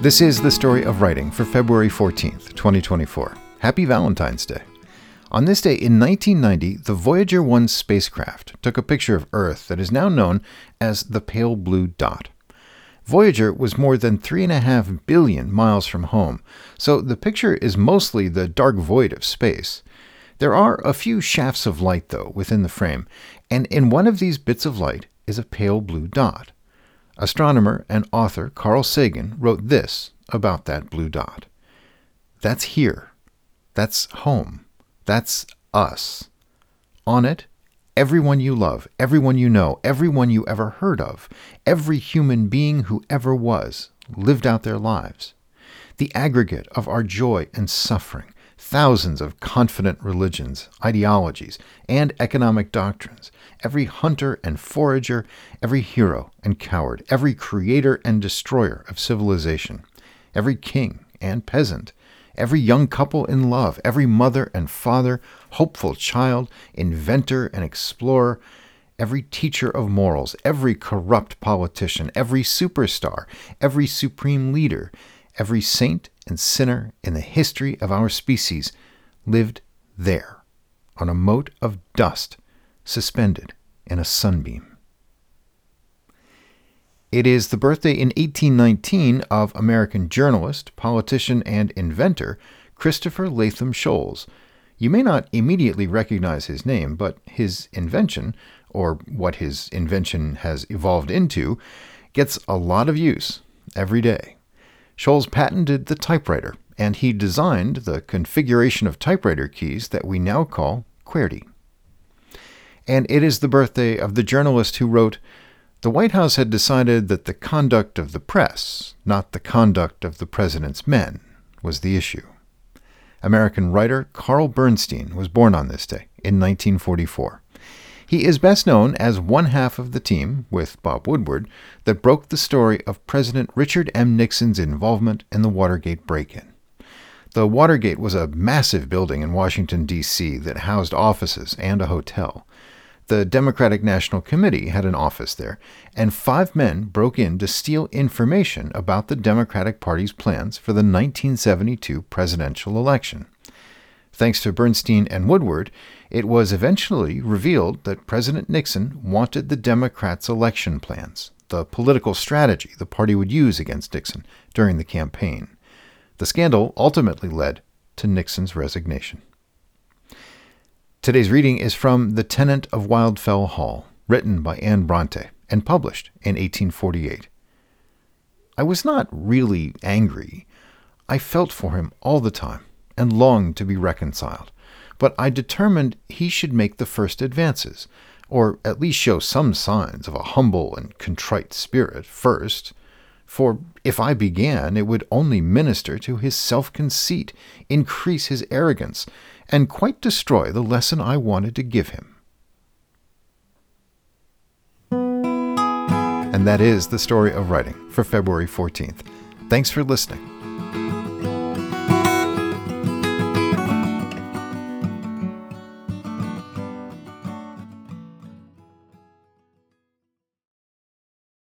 This is The Story of Writing for February 14th, 2024. Happy Valentine's Day. On this day in 1990, the Voyager 1 spacecraft took a picture of Earth that is now known as the Pale Blue Dot. Voyager was more than 3.5 billion miles from home, so the picture is mostly the dark void of space. There are a few shafts of light, though, within the frame, and in one of these bits of light is a pale blue dot. Astronomer and author Carl Sagan wrote this about that blue dot. "That's here. That's home. That's us. On it, everyone you love, everyone you know, everyone you ever heard of, every human being who ever was, lived out their lives. The aggregate of our joy and suffering, thousands of confident religions, ideologies, and economic doctrines, every hunter and forager, every hero and coward, every creator and destroyer of civilization, every king and peasant, every young couple in love, every mother and father, hopeful child, inventor and explorer, every teacher of morals, every corrupt politician, every superstar, every supreme leader, every saint and sinner in the history of our species lived there, on a mote of dust, suspended in a sunbeam." It is the birthday in 1819 of American journalist, politician, and inventor Christopher Latham Sholes. You may not immediately recognize his name, but his invention, or what his invention has evolved into, gets a lot of use every day. Sholes patented the typewriter, and he designed the configuration of typewriter keys that we now call QWERTY. And it is the birthday of the journalist who wrote, "The White House had decided that the conduct of the press, not the conduct of the president's men, was the issue." American writer Carl Bernstein was born on this day in 1944. He is best known as one half of the team, with Bob Woodward, that broke the story of President Richard M. Nixon's involvement in the Watergate break-in. The Watergate was a massive building in Washington, D.C. that housed offices and a hotel. The Democratic National Committee had an office there, and 5 men broke in to steal information about the Democratic Party's plans for the 1972 presidential election. Thanks to Bernstein and Woodward, it was eventually revealed that President Nixon wanted the Democrats' election plans, the political strategy the party would use against Nixon during the campaign. The scandal ultimately led to Nixon's resignation. Today's reading is from The Tenant of Wildfell Hall, written by Anne Bronte and published in 1848. "I was not really angry. I felt for him all the time and longed to be reconciled, but I determined he should make the first advances, or at least show some signs of a humble and contrite spirit first, for if I began, it would only minister to his self-conceit, increase his arrogance, and quite destroy the lesson I wanted to give him." And that is The Story of Writing for February 14th. Thanks for listening.